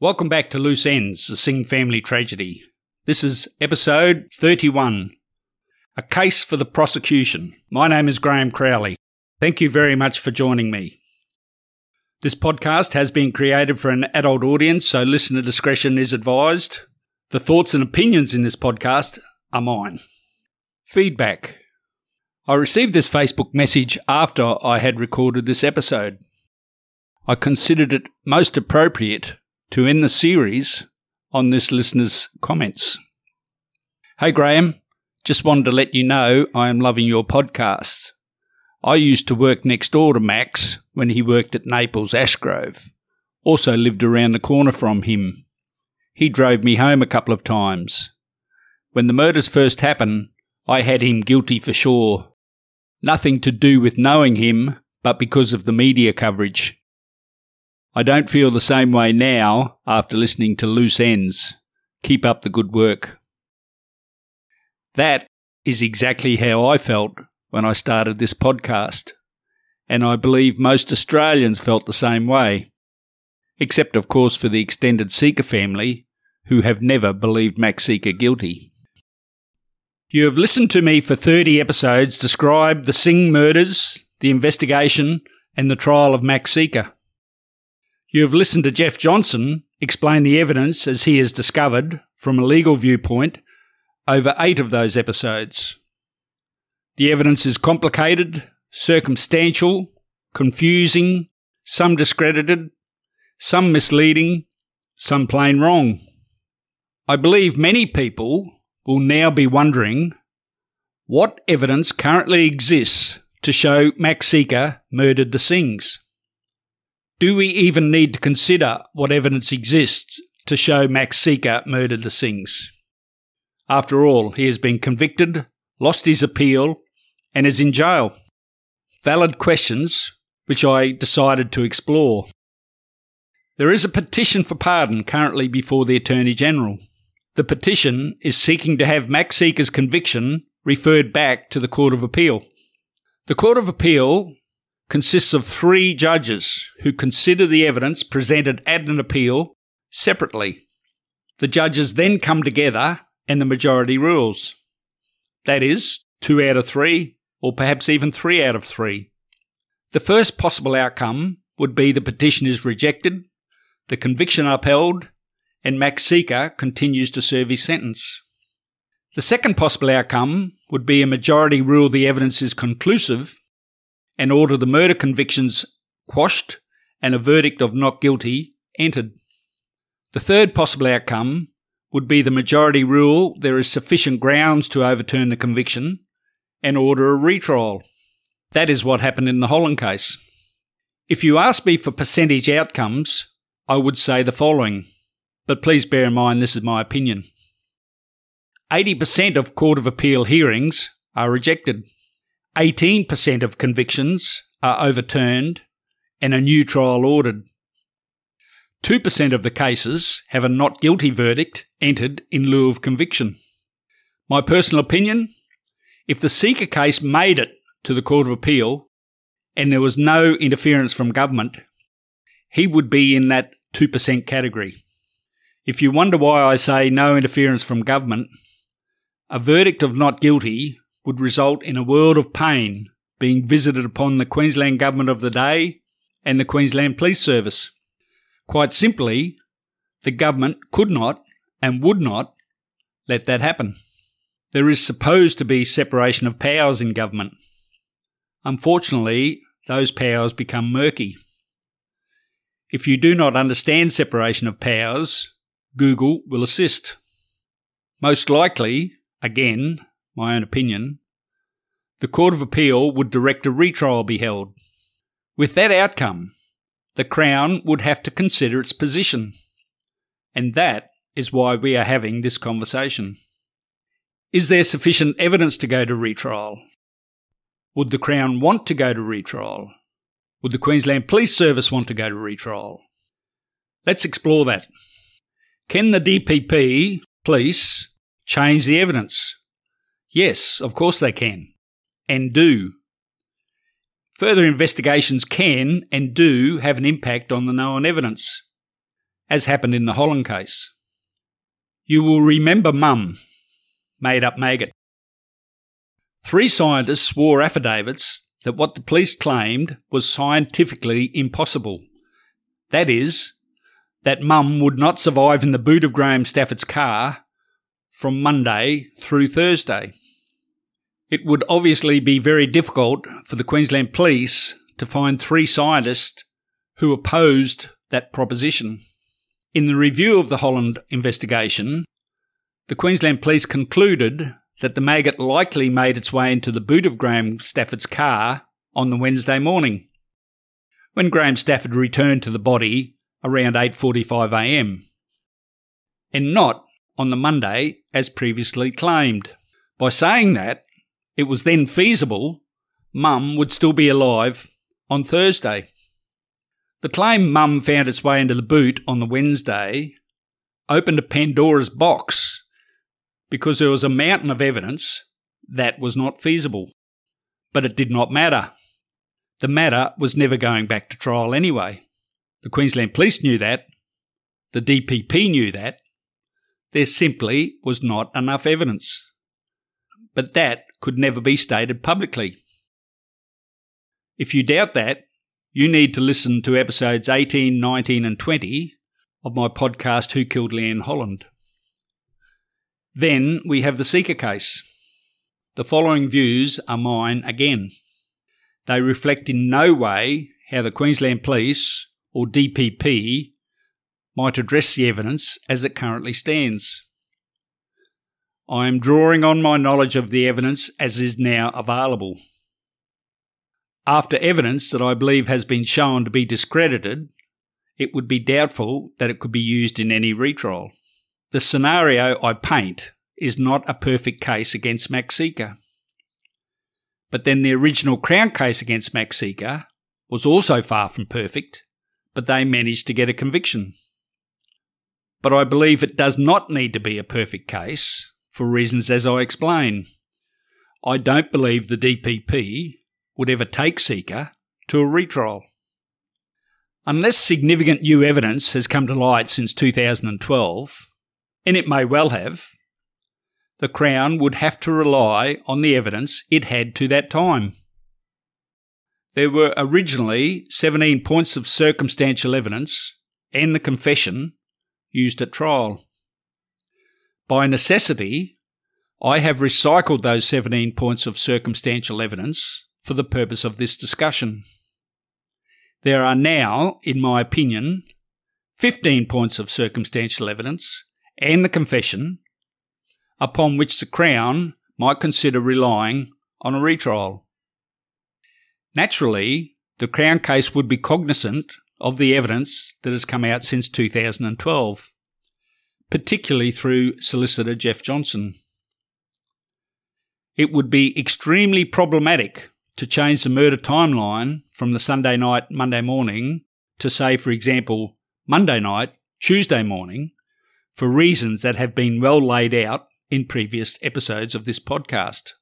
Welcome back to Loose Ends, the Singh Family Tragedy. This is episode 31, a case for the prosecution. My name is Graeme Crowley. Thank you very much for joining me. This podcast has been created for an adult audience, so listener discretion is advised. The thoughts and opinions in this podcast are mine. Feedback. I received this Facebook message after I had recorded this episode. I considered it most appropriate to end the series on this listener's comments. Hey Graeme, just wanted to let you know I am loving your podcast. I used to work next door to Max when he worked at Naples Ashgrove. Also lived around the corner from him. He drove me home a couple of times. When the murders first happened, I had him guilty for sure. Nothing to do with knowing him, but because of the media coverage. I don't feel the same way now after listening to Loose Ends. Keep up the good work. That is exactly how I felt when I started this podcast, and I believe most Australians felt the same way, except of course for the extended Sica family, who have never believed Max Sica guilty. You have listened to me for 30 episodes describe the Singh murders, the investigation and the trial of Max Sica. You have listened to Jeff Johnson explain the evidence as he has discovered from a legal viewpoint over 8 of those episodes. The evidence is complicated, circumstantial, confusing, some discredited, some misleading, some plain wrong. I believe many people will now be wondering what evidence currently exists to show Max Sica murdered the Singhs. Do we even need to consider what evidence exists to show Max Sica murdered the Singhs? After all, he has been convicted, lost his appeal, and is in jail. Valid questions, which I decided to explore. There is a petition for pardon currently before the Attorney General. The petition is seeking to have Max Sica's conviction referred back to the Court of Appeal. The Court of Appeal consists of 3 judges who consider the evidence presented at an appeal separately. The judges then come together and the majority rules. That is, 2 out of 3, or perhaps even 3 out of 3. The first possible outcome would be the petition is rejected, the conviction upheld, and Max Sica continues to serve his sentence. The second possible outcome would be a majority rule the evidence is conclusive and order the murder convictions quashed and a verdict of not guilty entered. The third possible outcome would be the majority rule there is sufficient grounds to overturn the conviction and order a retrial. That is what happened in the Holland case. If you ask me for percentage outcomes, I would say the following, but please bear in mind this is my opinion. 80% of Court of Appeal hearings are rejected. 18% of convictions are overturned and a new trial ordered. 2% of the cases have a not guilty verdict entered in lieu of conviction. My personal opinion, if the Sica case made it to the Court of Appeal and there was no interference from government, he would be in that 2% category. If you wonder why I say no interference from government, a verdict of not guilty would result in a world of pain being visited upon the Queensland Government of the day and the Queensland Police Service. Quite simply, the government could not and would not let that happen. There is supposed to be separation of powers in government. Unfortunately, those powers become murky. If you do not understand separation of powers, Google will assist. Most likely, again, my own opinion, the Court of Appeal would direct a retrial be held. With that outcome, the Crown would have to consider its position. And that is why we are having this conversation. Is there sufficient evidence to go to retrial? Would the Crown want to go to retrial? Would the Queensland Police Service want to go to retrial? Let's explore that. Can the DPP, police, change the evidence? Yes, of course they can, and do. Further investigations can and do have an impact on the known evidence, as happened in the Holland case. You will remember Mum, made-up maggot. 3 scientists swore affidavits that what the police claimed was scientifically impossible. That is, that Mum would not survive in the boot of Graham Stafford's car from Monday through Thursday. It would obviously be very difficult for the Queensland Police to find 3 scientists who opposed that proposition. In the review of the Holland investigation, the Queensland Police concluded that the maggot likely made its way into the boot of Graham Stafford's car on the Wednesday morning, when Graham Stafford returned to the body around 8:45 a.m, and not on the Monday as previously claimed. By saying that it was then feasible, Mum would still be alive on Thursday. The claim Mum found its way into the boot on the Wednesday opened a Pandora's box, because there was a mountain of evidence that was not feasible. But it did not matter. The matter was never going back to trial anyway. The Queensland Police knew that. The DPP knew that. There simply was not enough evidence. But that could never be stated publicly. If you doubt that, you need to listen to episodes 18, 19 and 20 of my podcast Who Killed Leanne Holland. Then we have the Sica case. The following views are mine again. They reflect in no way how the Queensland Police or DPP might address the evidence as it currently stands. I am drawing on my knowledge of the evidence as is now available. After evidence that I believe has been shown to be discredited, it would be doubtful that it could be used in any retrial. The scenario I paint is not a perfect case against Max Sica. But then the original Crown case against Max Sica was also far from perfect, but they managed to get a conviction. But I believe it does not need to be a perfect case for reasons as I explain. I don't believe the DPP would ever take Sica to a retrial. Unless significant new evidence has come to light since 2012, and it may well have, the Crown would have to rely on the evidence it had to that time. There were originally 17 points of circumstantial evidence and the confession used at trial. By necessity, I have recycled those 17 points of circumstantial evidence for the purpose of this discussion. There are now, in my opinion, 15 points of circumstantial evidence and the confession, upon which the Crown might consider relying on a retrial. Naturally, the Crown case would be cognizant of the evidence that has come out since 2012, particularly through solicitor Jeff Johnson. It would be extremely problematic to change the murder timeline from the Sunday night, Monday morning to, say, for example, Monday night, Tuesday morning, for reasons that have been well laid out in previous episodes of this podcast.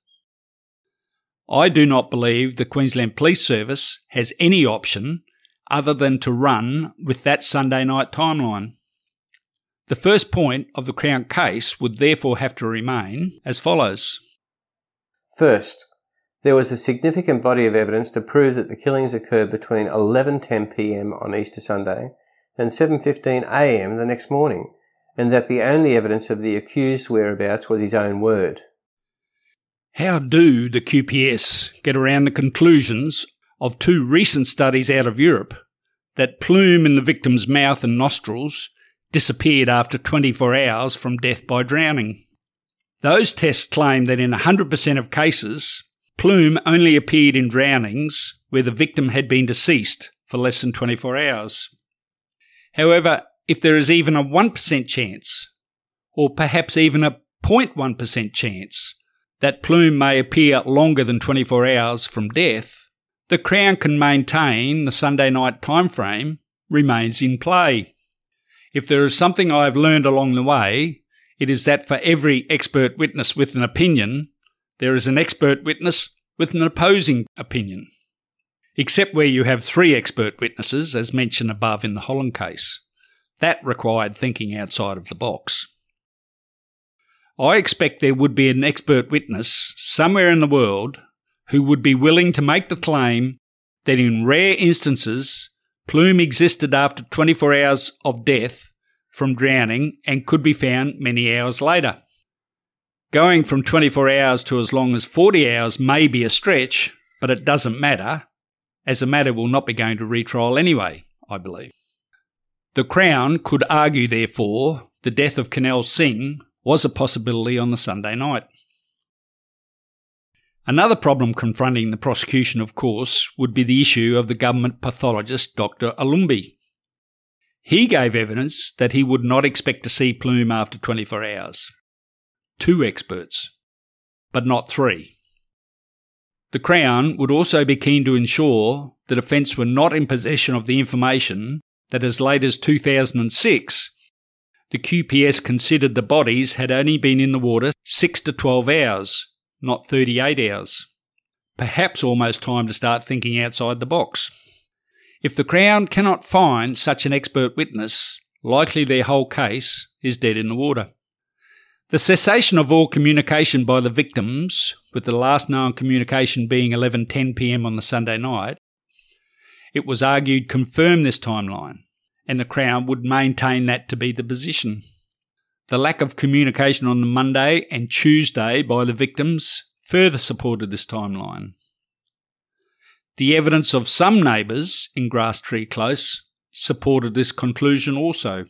I do not believe the Queensland Police Service has any option other than to run with that Sunday night timeline. The first point of the Crown case would therefore have to remain as follows. First, There was a significant body of evidence to prove that the killings occurred between 11:10 p.m. on Easter Sunday and 7:15 a.m. the next morning, and that the only evidence of the accused's whereabouts was his own word. How do the QPS get around the conclusions of two recent studies out of Europe that plume in the victim's mouth and nostrils disappeared after 24 hours from death by drowning? Those tests claim that in 100% of cases, plume only appeared in drownings where the victim had been deceased for less than 24 hours. However, if there is even a 1% chance, or perhaps even a 0.1% chance, that plume may appear longer than 24 hours from death, the Crown can maintain the Sunday night time frame remains in play. If there is something I have learned along the way, it is that for every expert witness with an opinion, there is an expert witness with an opposing opinion, except where you have three expert witnesses, as mentioned above in the Holland case. That required thinking outside of the box. I expect there would be an expert witness somewhere in the world who would be willing to make the claim that in rare instances, plume existed after 24 hours of death from drowning and could be found many hours later. Going from 24 hours to as long as 40 hours may be a stretch, but it doesn't matter, as the matter will not be going to retrial anyway, I believe. The Crown could argue, therefore, the death of Kunal Singh was a possibility on the Sunday night. Another problem confronting the prosecution, of course, would be the issue of the government pathologist Dr. Alumbi. He gave evidence that he would not expect to see plume after 24 hours. Two experts, but not three. The Crown would also be keen to ensure the defence were not in possession of the information that as late as 2006, the QPS considered the bodies had only been in the water 6 to 12 hours, not 38 hours. Perhaps almost time to start thinking outside the box. If the Crown cannot find such an expert witness, likely their whole case is dead in the water. The cessation of all communication by the victims, with the last known communication being 11:10 p.m. on the Sunday night, it was argued confirmed this timeline, and the Crown would maintain that to be the position. The lack of communication on the Monday and Tuesday by the victims further supported this timeline. The evidence of some neighbours in Grass Tree Close supported this conclusion also.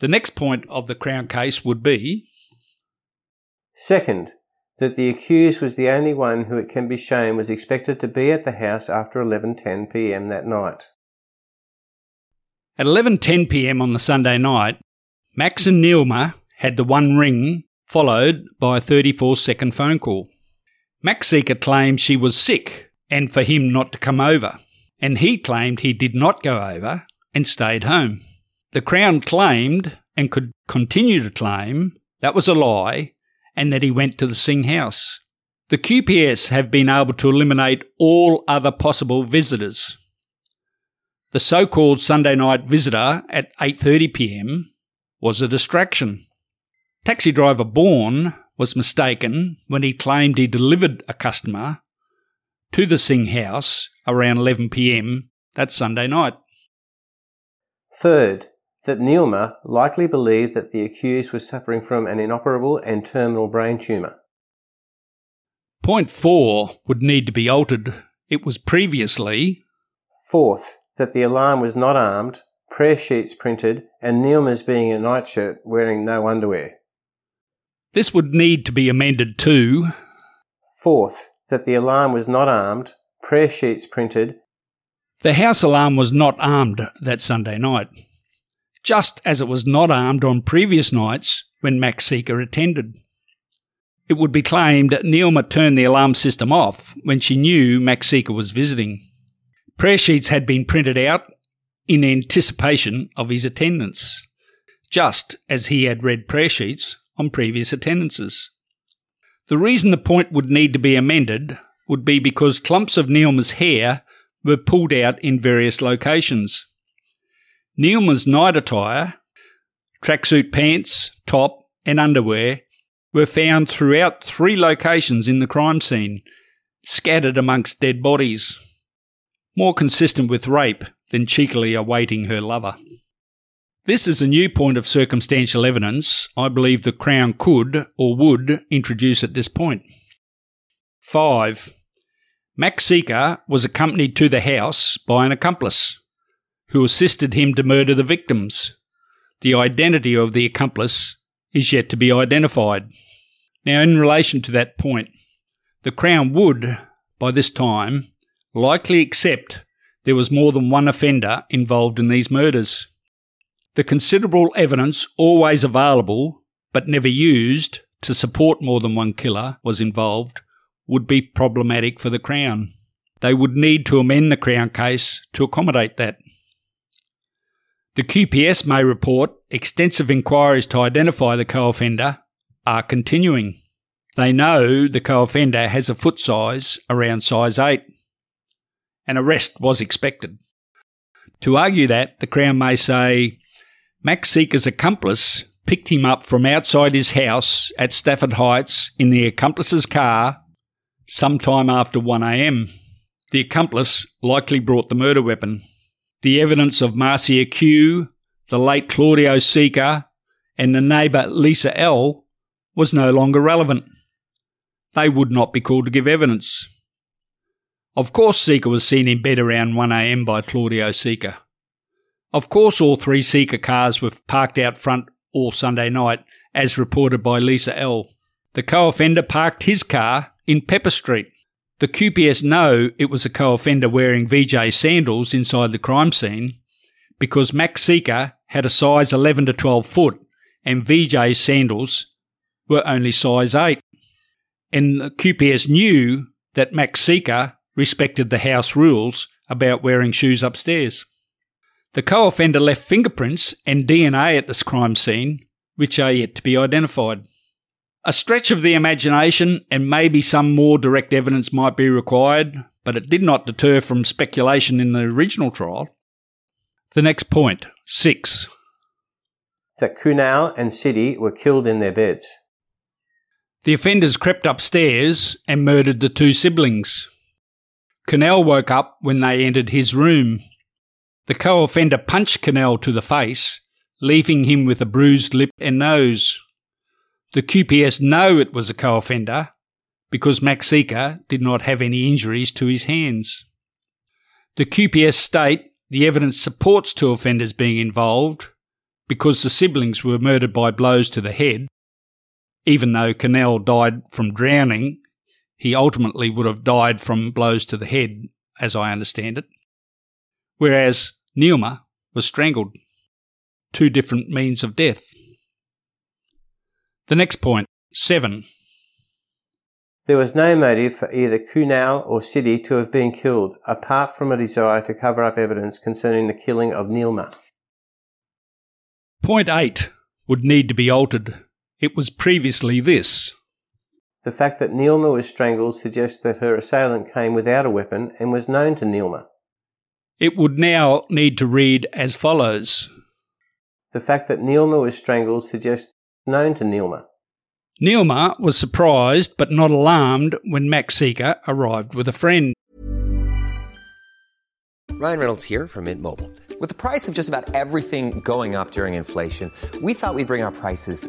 The next point of the Crown case would be: second, that the accused was the only one who it can be shown was expected to be at the house after 11:10 p.m. that night. At 11:10 p.m. on the Sunday night, Max and Neilma had the one ring, followed by a 34-second phone call. Max Sica claimed she was sick and for him not to come over, and he claimed he did not go over and stayed home. The Crown claimed, and could continue to claim, that was a lie and that he went to the Singh house. The QPS have been able to eliminate all other possible visitors. The so-called Sunday night visitor at 8:30 p.m. was a distraction. Taxi driver Bourne was mistaken when he claimed he delivered a customer to the Singh house around 11 p.m. that Sunday night. Third, that Neilma likely believed that the accused was suffering from an inoperable and terminal brain tumour. Point 4 would need to be altered. It was previously: fourth, that the alarm was not armed, prayer sheets printed, and Neilma's being in a nightshirt wearing no underwear. This would need to be amended to: fourth, that the alarm was not armed, prayer sheets printed. The house alarm was not armed that Sunday night, just as it was not armed on previous nights when Max Sica attended. It would be claimed that Neilma turned the alarm system off when she knew Max Sica was visiting. Prayer sheets had been printed out in anticipation of his attendance, just as he had read prayer sheets on previous attendances. The reason the point would need to be amended would be because clumps of Neilma's hair were pulled out in various locations. Neilma's night attire, tracksuit pants, top and underwear were found throughout three locations in the crime scene, scattered amongst dead bodies, more consistent with rape than cheekily awaiting her lover. This is a new point of circumstantial evidence I believe the Crown could or would introduce at this point. 5. Max Sica was accompanied to the house by an accomplice who assisted him to murder the victims. The identity of the accomplice is yet to be identified. Now, in relation to that point, the Crown would, by this time, likely accept there was more than one offender involved in these murders. The considerable evidence always available, but never used, to support more than one killer was involved would be problematic for the Crown. They would need to amend the Crown case to accommodate that. The QPS may report extensive inquiries to identify the co-offender are continuing. They know the co-offender has a foot size around size 8. An arrest was expected. To argue that, the Crown may say, Max Sica's accomplice picked him up from outside his house at Stafford Heights in the accomplice's car sometime after 1 a.m. The accomplice likely brought the murder weapon. The evidence of Marcia Q, the late Claudio Sica, and the neighbour Lisa L was no longer relevant. They would not be called to give evidence. Of course Sica was seen in bed around 1 a.m. by Claudio Sica. Of course all three Sica cars were parked out front all Sunday night, as reported by Lisa L. The co-offender parked his car in Pepper Street. The QPS know it was a co-offender wearing Vijay sandals inside the crime scene because Max Sica had a size 11 to 12 foot and Vijay's sandals were only size 8. And the QPS knew that Max Sica respected the house rules about wearing shoes upstairs. The co-offender left fingerprints and DNA at this crime scene, which are yet to be identified. A stretch of the imagination and maybe some more direct evidence might be required, but it did not deter from speculation in the original trial. The next point, 6. That Kunal and Sidhi were killed in their beds. The offenders crept upstairs and murdered the two siblings. Kunal woke up when they entered his room. The co-offender punched Kunal to the face, leaving him with a bruised lip and nose. The QPS know it was a co-offender because Max Sica did not have any injuries to his hands. The QPS state the evidence supports two offenders being involved because the siblings were murdered by blows to the head. Even though Kunal died from drowning, he ultimately would have died from blows to the head, as I understand it, whereas Neelma was strangled. Two different means of death. The next point, 7. There was no motive for either Kunal or Sidhi to have been killed, apart from a desire to cover up evidence concerning the killing of Neelma. Point 8 would need to be altered. It was previously this. The fact that Neelma was strangled suggests that her assailant came without a weapon and was known to Neelma. It would now need to read as follows. The fact that Neelma was strangled suggests known to Neelma. Neelma was surprised but not alarmed when Max Sica arrived with a friend. Ryan Reynolds here from Mint Mobile. With the price of just about everything going up during inflation, we thought we'd bring our prices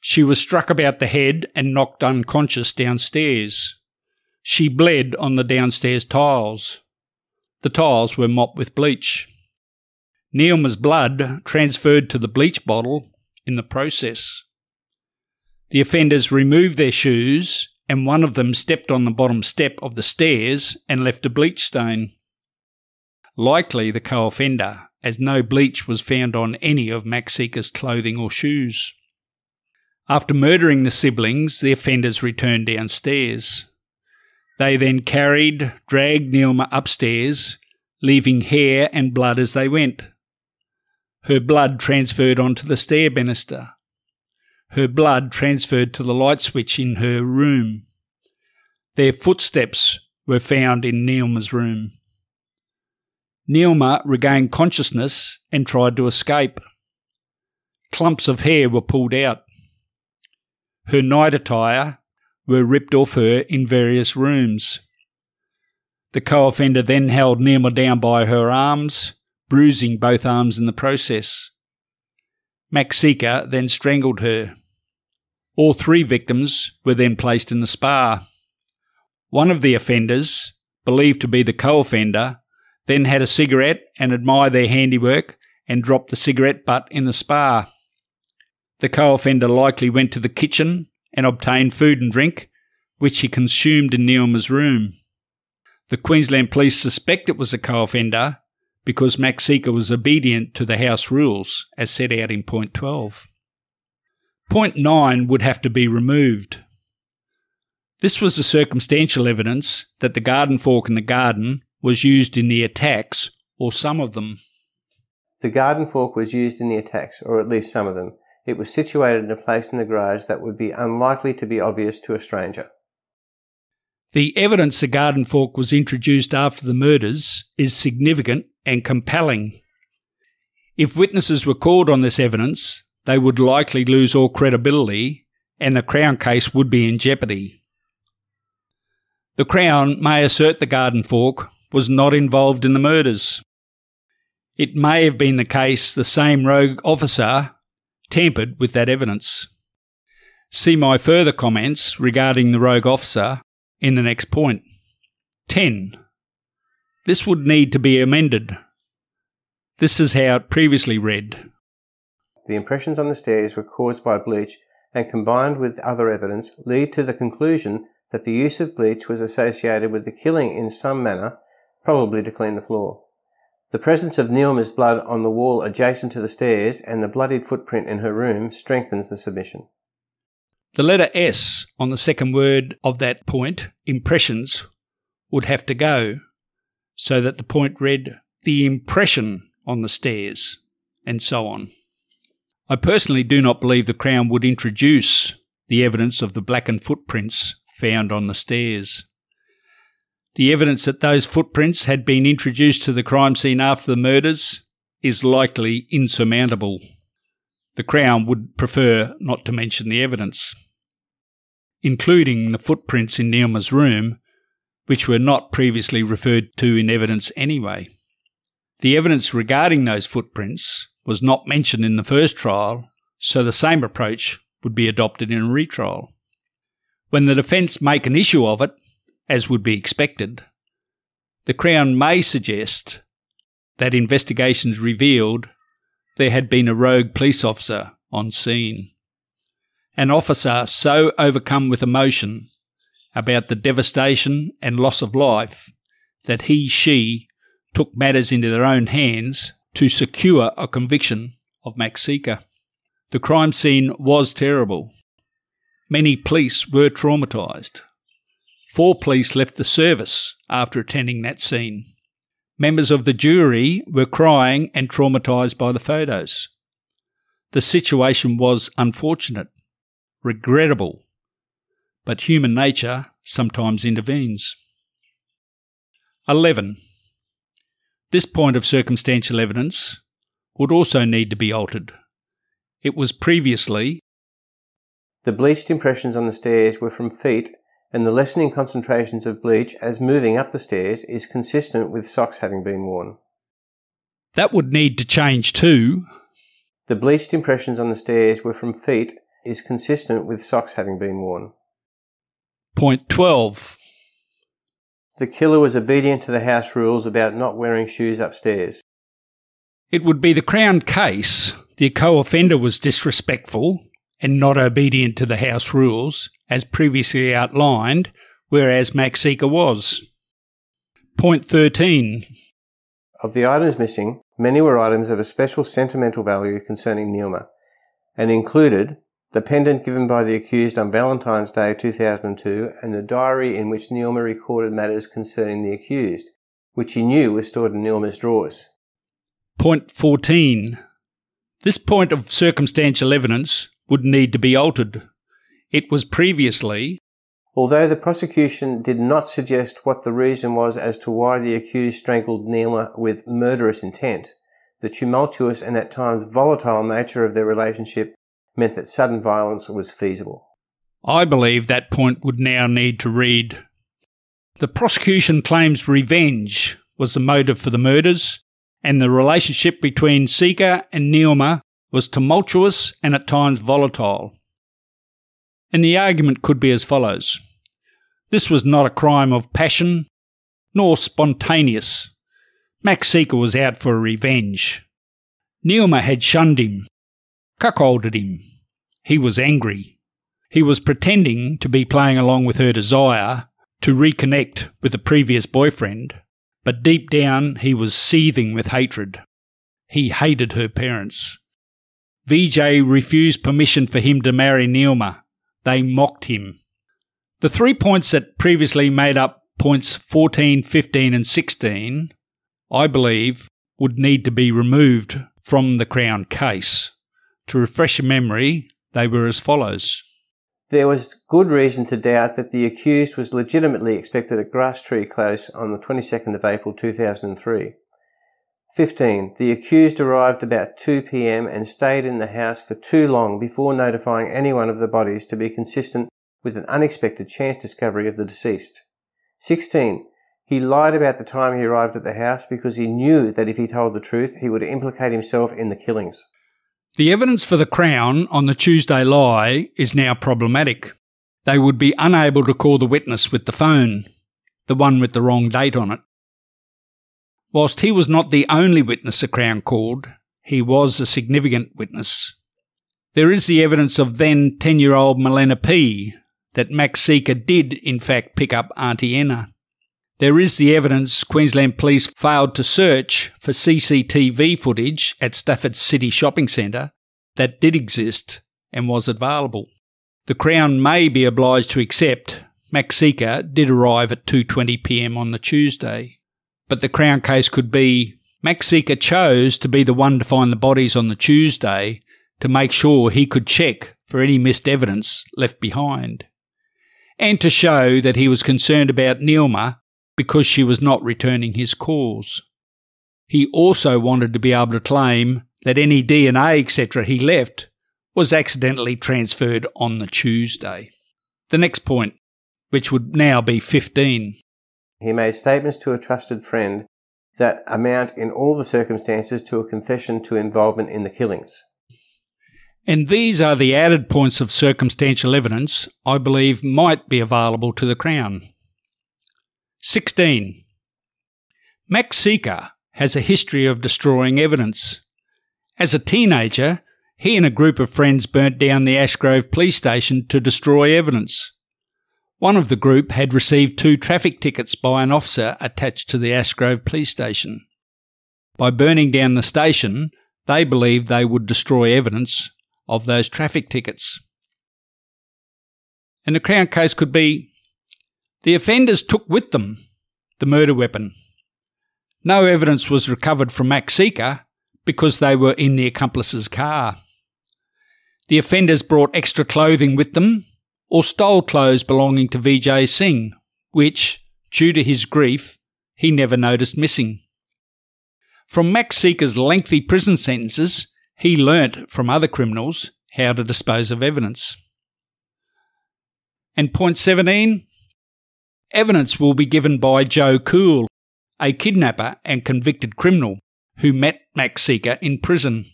She was struck about the head and knocked unconscious downstairs. She bled on the downstairs tiles. The tiles were mopped with bleach. Neelma's blood transferred to the bleach bottle in the process. The offenders removed their shoes and one of them stepped on the bottom step of the stairs and left a bleach stain. Likely the co-offender, as no bleach was found on any of Max Sica's clothing or shoes. After murdering the siblings, the offenders returned downstairs. They then dragged Neelma upstairs, leaving hair and blood as they went. Her blood transferred onto the stair banister. Her blood transferred to the light switch in her room. Their footsteps were found in Neelma's room. Neelma regained consciousness and tried to escape. Clumps of hair were pulled out. Her night attire were ripped off her in various rooms. The co-offender then held Neelma down by her arms, bruising both arms in the process. Max Sica then strangled her. All three victims were then placed in the spa. One of the offenders, believed to be the co-offender, then had a cigarette and admired their handiwork and dropped the cigarette butt in the spa. The co-offender likely went to the kitchen and obtained food and drink, which he consumed in Neelma's room. The Queensland police suspect it was a co-offender because Max Sica was obedient to the house rules as set out in point 12. Point 9 would have to be removed. This was the circumstantial evidence that the garden fork in the garden was used in the attacks or some of them. The garden fork was used in the attacks or at least some of them. It was situated in a place in the garage that would be unlikely to be obvious to a stranger. The evidence the garden fork was introduced after the murders is significant and compelling. If witnesses were called on this evidence, they would likely lose all credibility and the Crown case would be in jeopardy. The Crown may assert the garden fork was not involved in the murders. It may have been the case the same rogue officer tampered with that evidence. See my further comments regarding the rogue officer in the next point. 10. This would need to be amended. This is how it previously read. The impressions on the stairs were caused by bleach and combined with other evidence lead to the conclusion that the use of bleach was associated with the killing in some manner, probably to clean the floor. The presence of Neelma's blood on the wall adjacent to the stairs and the bloodied footprint in her room strengthens the submission. The letter S on the second word of that point, impressions, would have to go, so that the point read the impression on the stairs, and so on. I personally do not believe the Crown would introduce the evidence of the blackened footprints found on the stairs. The evidence that those footprints had been introduced to the crime scene after the murders is likely insurmountable. The Crown would prefer not to mention the evidence, including the footprints in Neelma's room, which were not previously referred to in evidence anyway. The evidence regarding those footprints was not mentioned in the first trial, so the same approach would be adopted in a retrial. When the defence make an issue of it, as would be expected, the Crown may suggest that investigations revealed there had been a rogue police officer on scene. An officer so overcome with emotion about the devastation and loss of life that she took matters into their own hands to secure a conviction of Max Sica. The crime scene was terrible. Many police were traumatised. 4 police left the service after attending that scene. Members of the jury were crying and traumatised by the photos. The situation was unfortunate, regrettable, but human nature sometimes intervenes. 11. This point of circumstantial evidence would also need to be altered. It was previously the bleached impressions on the stairs were from feet, and the lessening concentrations of bleach as moving up the stairs is consistent with socks having been worn. That would need to change too. The bleached impressions on the stairs were from feet is consistent with socks having been worn. Point 12. The killer was obedient to the house rules about not wearing shoes upstairs. It would be the Crown case the co-offender was disrespectful and not obedient to the house rules, as previously outlined, whereas Max Sica was. Point 13. Of the items missing, many were items of a special sentimental value concerning Neelma, and included the pendant given by the accused on Valentine's Day 2002, and the diary in which Neilma recorded matters concerning the accused, which he knew was stored in Neilma's drawers. Point 14. This point of circumstantial evidence would need to be altered. It was previously, although the prosecution did not suggest what the reason was as to why the accused strangled Neilma with murderous intent, the tumultuous and at times volatile nature of their relationship meant that sudden violence was feasible. I believe that point would now need to read, the prosecution claims revenge was the motive for the murders, and the relationship between Sica and Neilma was tumultuous and at times volatile. And the argument could be as follows. This was not a crime of passion, nor spontaneous. Max Sica was out for revenge. Neilma had shunned him, cuckolded him. He was angry. He was pretending to be playing along with her desire to reconnect with a previous boyfriend, but deep down he was seething with hatred. He hated her parents. Vijay refused permission for him to marry Neilma. They mocked him. The 3 points that previously made up points 14, 15 and 16, I believe, would need to be removed from the Crown case. To refresh your memory, they were as follows. There was good reason to doubt that the accused was legitimately expected at Grass Tree Close on the 22nd of April 2003. 15. The accused arrived about 2 p.m. and stayed in the house for too long before notifying anyone of the bodies, to be consistent with an unexpected chance discovery of the deceased. 16. He lied about the time he arrived at the house because he knew that if he told the truth, he would implicate himself in the killings. The evidence for the Crown on the Tuesday lie is now problematic. They would be unable to call the witness with the phone, the one with the wrong date on it. Whilst he was not the only witness the Crown called, he was a significant witness. There is the evidence of then 10-year-old Milena P that Max Sica did in fact pick up Auntie Enna. There is the evidence Queensland Police failed to search for CCTV footage at Stafford City Shopping Centre that did exist and was available. The Crown may be obliged to accept Max Sica did arrive at 2:20 p.m. on the Tuesday. But the Crown case could be, Max Sica chose to be the one to find the bodies on the Tuesday to make sure he could check for any missed evidence left behind, and to show that he was concerned about Neilma because she was not returning his calls. He also wanted to be able to claim that any DNA, etc. he left was accidentally transferred on the Tuesday. The next point, which would now be 15. He made statements to a trusted friend that amount in all the circumstances to a confession to involvement in the killings. And these are the added points of circumstantial evidence I believe might be available to the Crown. 16. Max Sica has a history of destroying evidence. As a teenager, he and a group of friends burnt down the Ashgrove police station to destroy evidence. One of the group had received 2 traffic tickets by an officer attached to the Ashgrove police station. By burning down the station, they believed they would destroy evidence of those traffic tickets. And the Crown case could be, the offenders took with them the murder weapon. No evidence was recovered from Max Sica because they were in the accomplice's car. The offenders brought extra clothing with them, or stole clothes belonging to Vijay Singh, which, due to his grief, he never noticed missing. From Max Sica's lengthy prison sentences, he learnt from other criminals how to dispose of evidence. And point 17, evidence will be given by Joe Cool, a kidnapper and convicted criminal who met Max Sica in prison.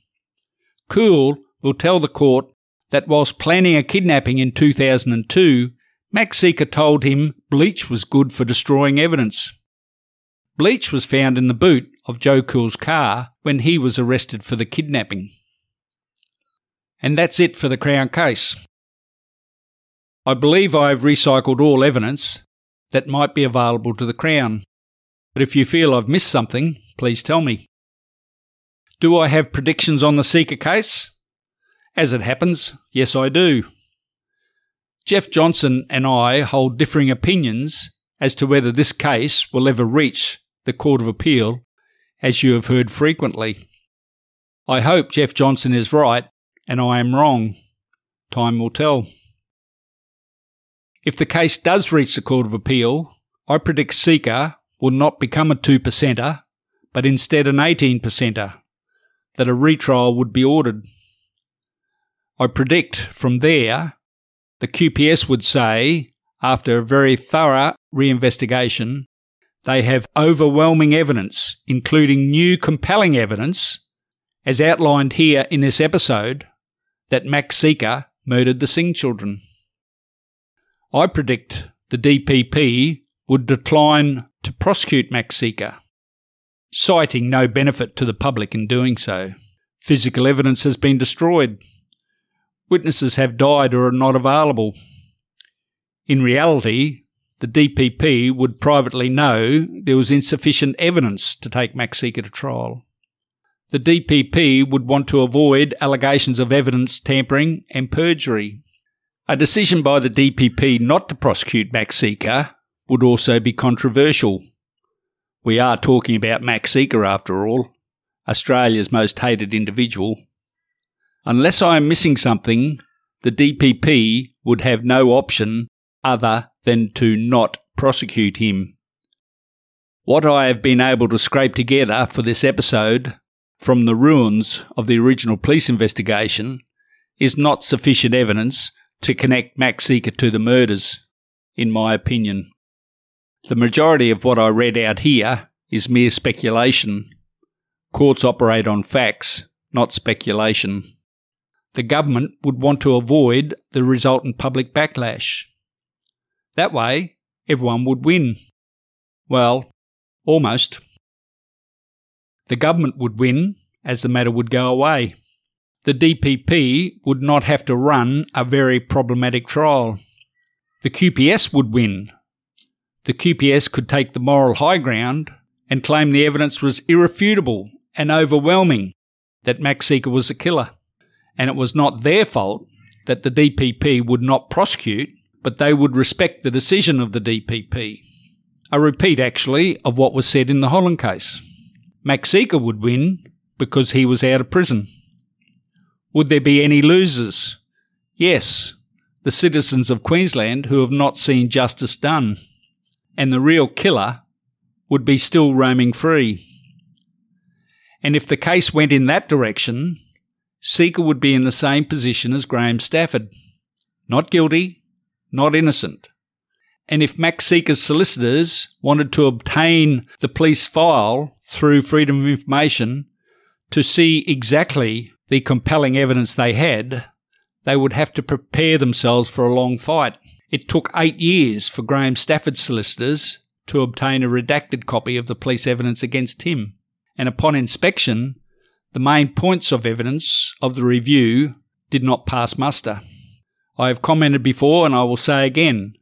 Cool will tell the court that whilst planning a kidnapping in 2002, Max Sica told him bleach was good for destroying evidence. Bleach was found in the boot of Joe Cool's car when he was arrested for the kidnapping. And that's it for the Crown case. I believe I have recycled all evidence that might be available to the Crown, but if you feel I've missed something, please tell me. Do I have predictions on the Sica case? As it happens, yes, I do. Jeff Johnson and I hold differing opinions as to whether this case will ever reach the Court of Appeal, as you have heard frequently. I hope Jeff Johnson is right and I am wrong. Time will tell. If the case does reach the Court of Appeal, I predict Sica will not become a 2%er, but instead an 18%er, that a retrial would be ordered. I predict from there, the QPS would say, after a very thorough reinvestigation, they have overwhelming evidence, including new compelling evidence, as outlined here in this episode, that Max Sica murdered the Singh children. I predict the DPP would decline to prosecute Max Sica, citing no benefit to the public in doing so. Physical evidence has been destroyed. Witnesses have died or are not available. In reality, the DPP would privately know there was insufficient evidence to take Max Sica to trial. The DPP would want to avoid allegations of evidence tampering and perjury. A decision by the DPP not to prosecute Max Sica would also be controversial. We are talking about Max Sica after all, Australia's most hated individual. Unless I am missing something, the DPP would have no option other than to not prosecute him. What I have been able to scrape together for this episode from the ruins of the original police investigation is not sufficient evidence to connect Max Sica to the murders, in my opinion. The majority of what I read out here is mere speculation. Courts operate on facts, not speculation. The government would want to avoid the resultant public backlash. That way, everyone would win. Well, almost. The government would win, as the matter would go away. The DPP would not have to run a very problematic trial. The QPS would win. The QPS could take the moral high ground and claim the evidence was irrefutable and overwhelming that Max Sica was the killer, and it was not their fault that the DPP would not prosecute, but they would respect the decision of the DPP. A repeat, actually, of what was said in the Holland case. Max Sica would win because he was out of prison. Would there be any losers? Yes, the citizens of Queensland who have not seen justice done, and the real killer would be still roaming free. And if the case went in that direction, Sica would be in the same position as Graham Stafford. Not guilty, not innocent. And if Max Sica's solicitors wanted to obtain the police file through Freedom of Information to see exactly the compelling evidence they had, they would have to prepare themselves for a long fight. It took 8 years for Graham Stafford's solicitors to obtain a redacted copy of the police evidence against him. And upon inspection, the main points of evidence of the review did not pass muster. I have commented before and I will say again,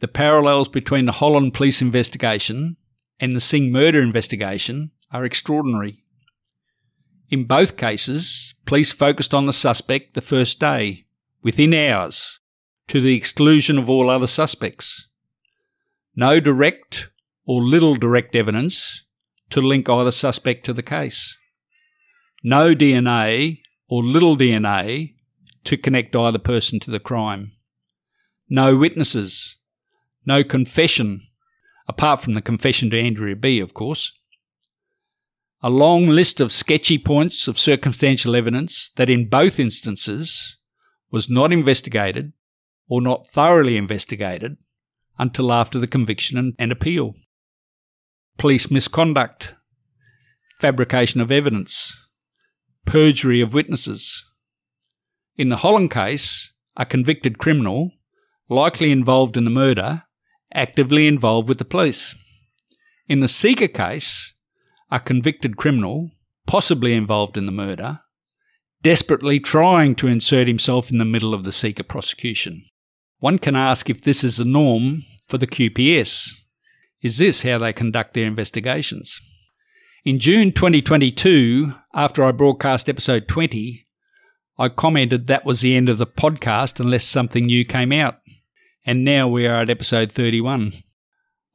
the parallels between the Holland police investigation and the Singh murder investigation are extraordinary. In both cases, police focused on the suspect the first day, within hours, to the exclusion of all other suspects. No direct or little direct evidence to link either suspect to the case. No DNA or little DNA to connect either person to the crime. No witnesses. No confession, apart from the confession to Andrea B, of course. A long list of sketchy points of circumstantial evidence that in both instances was not investigated or not thoroughly investigated until after the conviction and appeal. Police misconduct, fabrication of evidence, perjury of witnesses. In the Holland case, a convicted criminal, likely involved in the murder, actively involved with the police. In the Sica case, a convicted criminal, possibly involved in the murder, desperately trying to insert himself in the middle of the Sica prosecution. One can ask if this is the norm for the QPS. Is this how they conduct their investigations? In June 2022, after I broadcast episode 20, I commented that was the end of the podcast unless something new came out. And now we are at episode 31.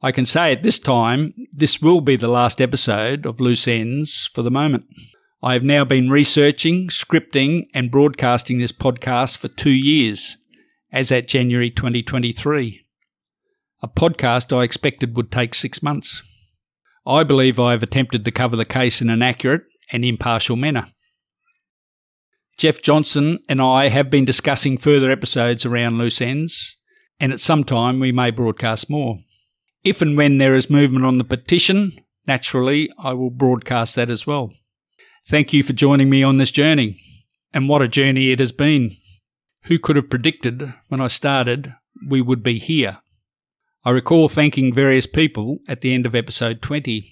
I can say at this time, this will be the last episode of Loose Ends for the moment. I have now been researching, scripting and broadcasting this podcast for 2 years, as at January 2023. A podcast I expected would take 6 months. I believe I have attempted to cover the case in an accurate and impartial manner. Jeff Johnson and I have been discussing further episodes around Loose Ends, and at some time we may broadcast more. If and when there is movement on the petition, naturally I will broadcast that as well. Thank you for joining me on this journey, and what a journey it has been. Who could have predicted when I started we would be here? I recall thanking various people at the end of episode 20.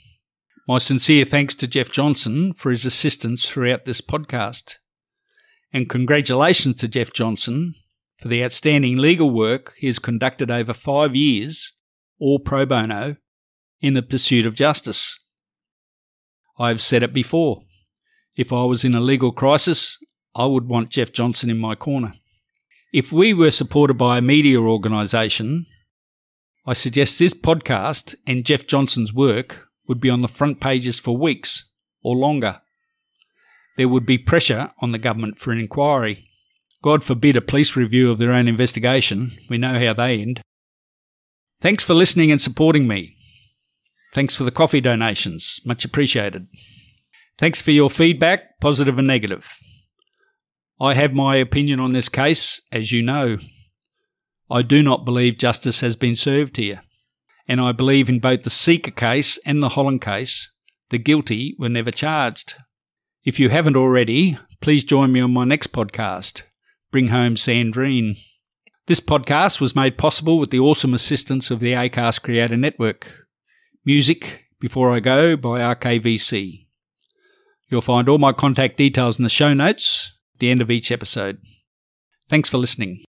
My sincere thanks to Jeff Johnson for his assistance throughout this podcast. And congratulations to Jeff Johnson for the outstanding legal work he has conducted over 5 years, all pro bono, in the pursuit of justice. I have said it before. If I was in a legal crisis, I would want Jeff Johnson in my corner. If we were supported by a media organisation, I suggest this podcast and Jeff Johnson's work would be on the front pages for weeks or longer. There would be pressure on the government for an inquiry. God forbid a police review of their own investigation. We know how they end. Thanks for listening and supporting me. Thanks for the coffee donations. Much appreciated. Thanks for your feedback, positive and negative. I have my opinion on this case, as you know. I do not believe justice has been served here, and I believe in both the Sica case and the Holland case, the guilty were never charged. If you haven't already, please join me on my next podcast, Bring Home Sandrine. This podcast was made possible with the awesome assistance of the Acast Creator Network. Music, Before I Go, by RKVC. You'll find all my contact details in the show notes at the end of each episode. Thanks for listening.